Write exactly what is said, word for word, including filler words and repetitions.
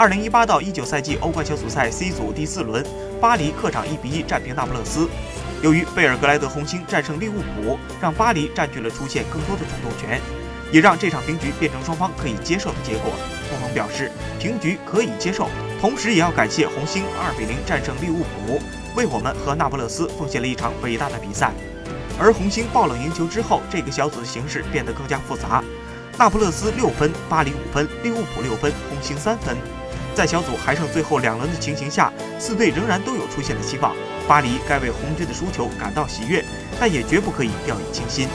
二零一八到一九赛季欧冠小组赛 C 组第四轮，巴黎客场一比一战平那不勒斯。由于贝尔格莱德红星战胜利物浦，让巴黎占据了出线更多的主动权，也让这场平局变成双方可以接受的结果。欧盟表示平局可以接受，同时也要感谢红星二比零战胜利物浦，为我们和那不勒斯奉献了一场伟大的比赛。 而红星爆冷赢球之后，这个小组的形势变得更加复杂。那不勒斯六分，巴黎五分，利物浦六分，红星三分。在小组还剩最后两轮的情形下，四队仍然都有出线的希望。巴黎该为红军的输球感到喜悦，但也绝不可以掉以轻心。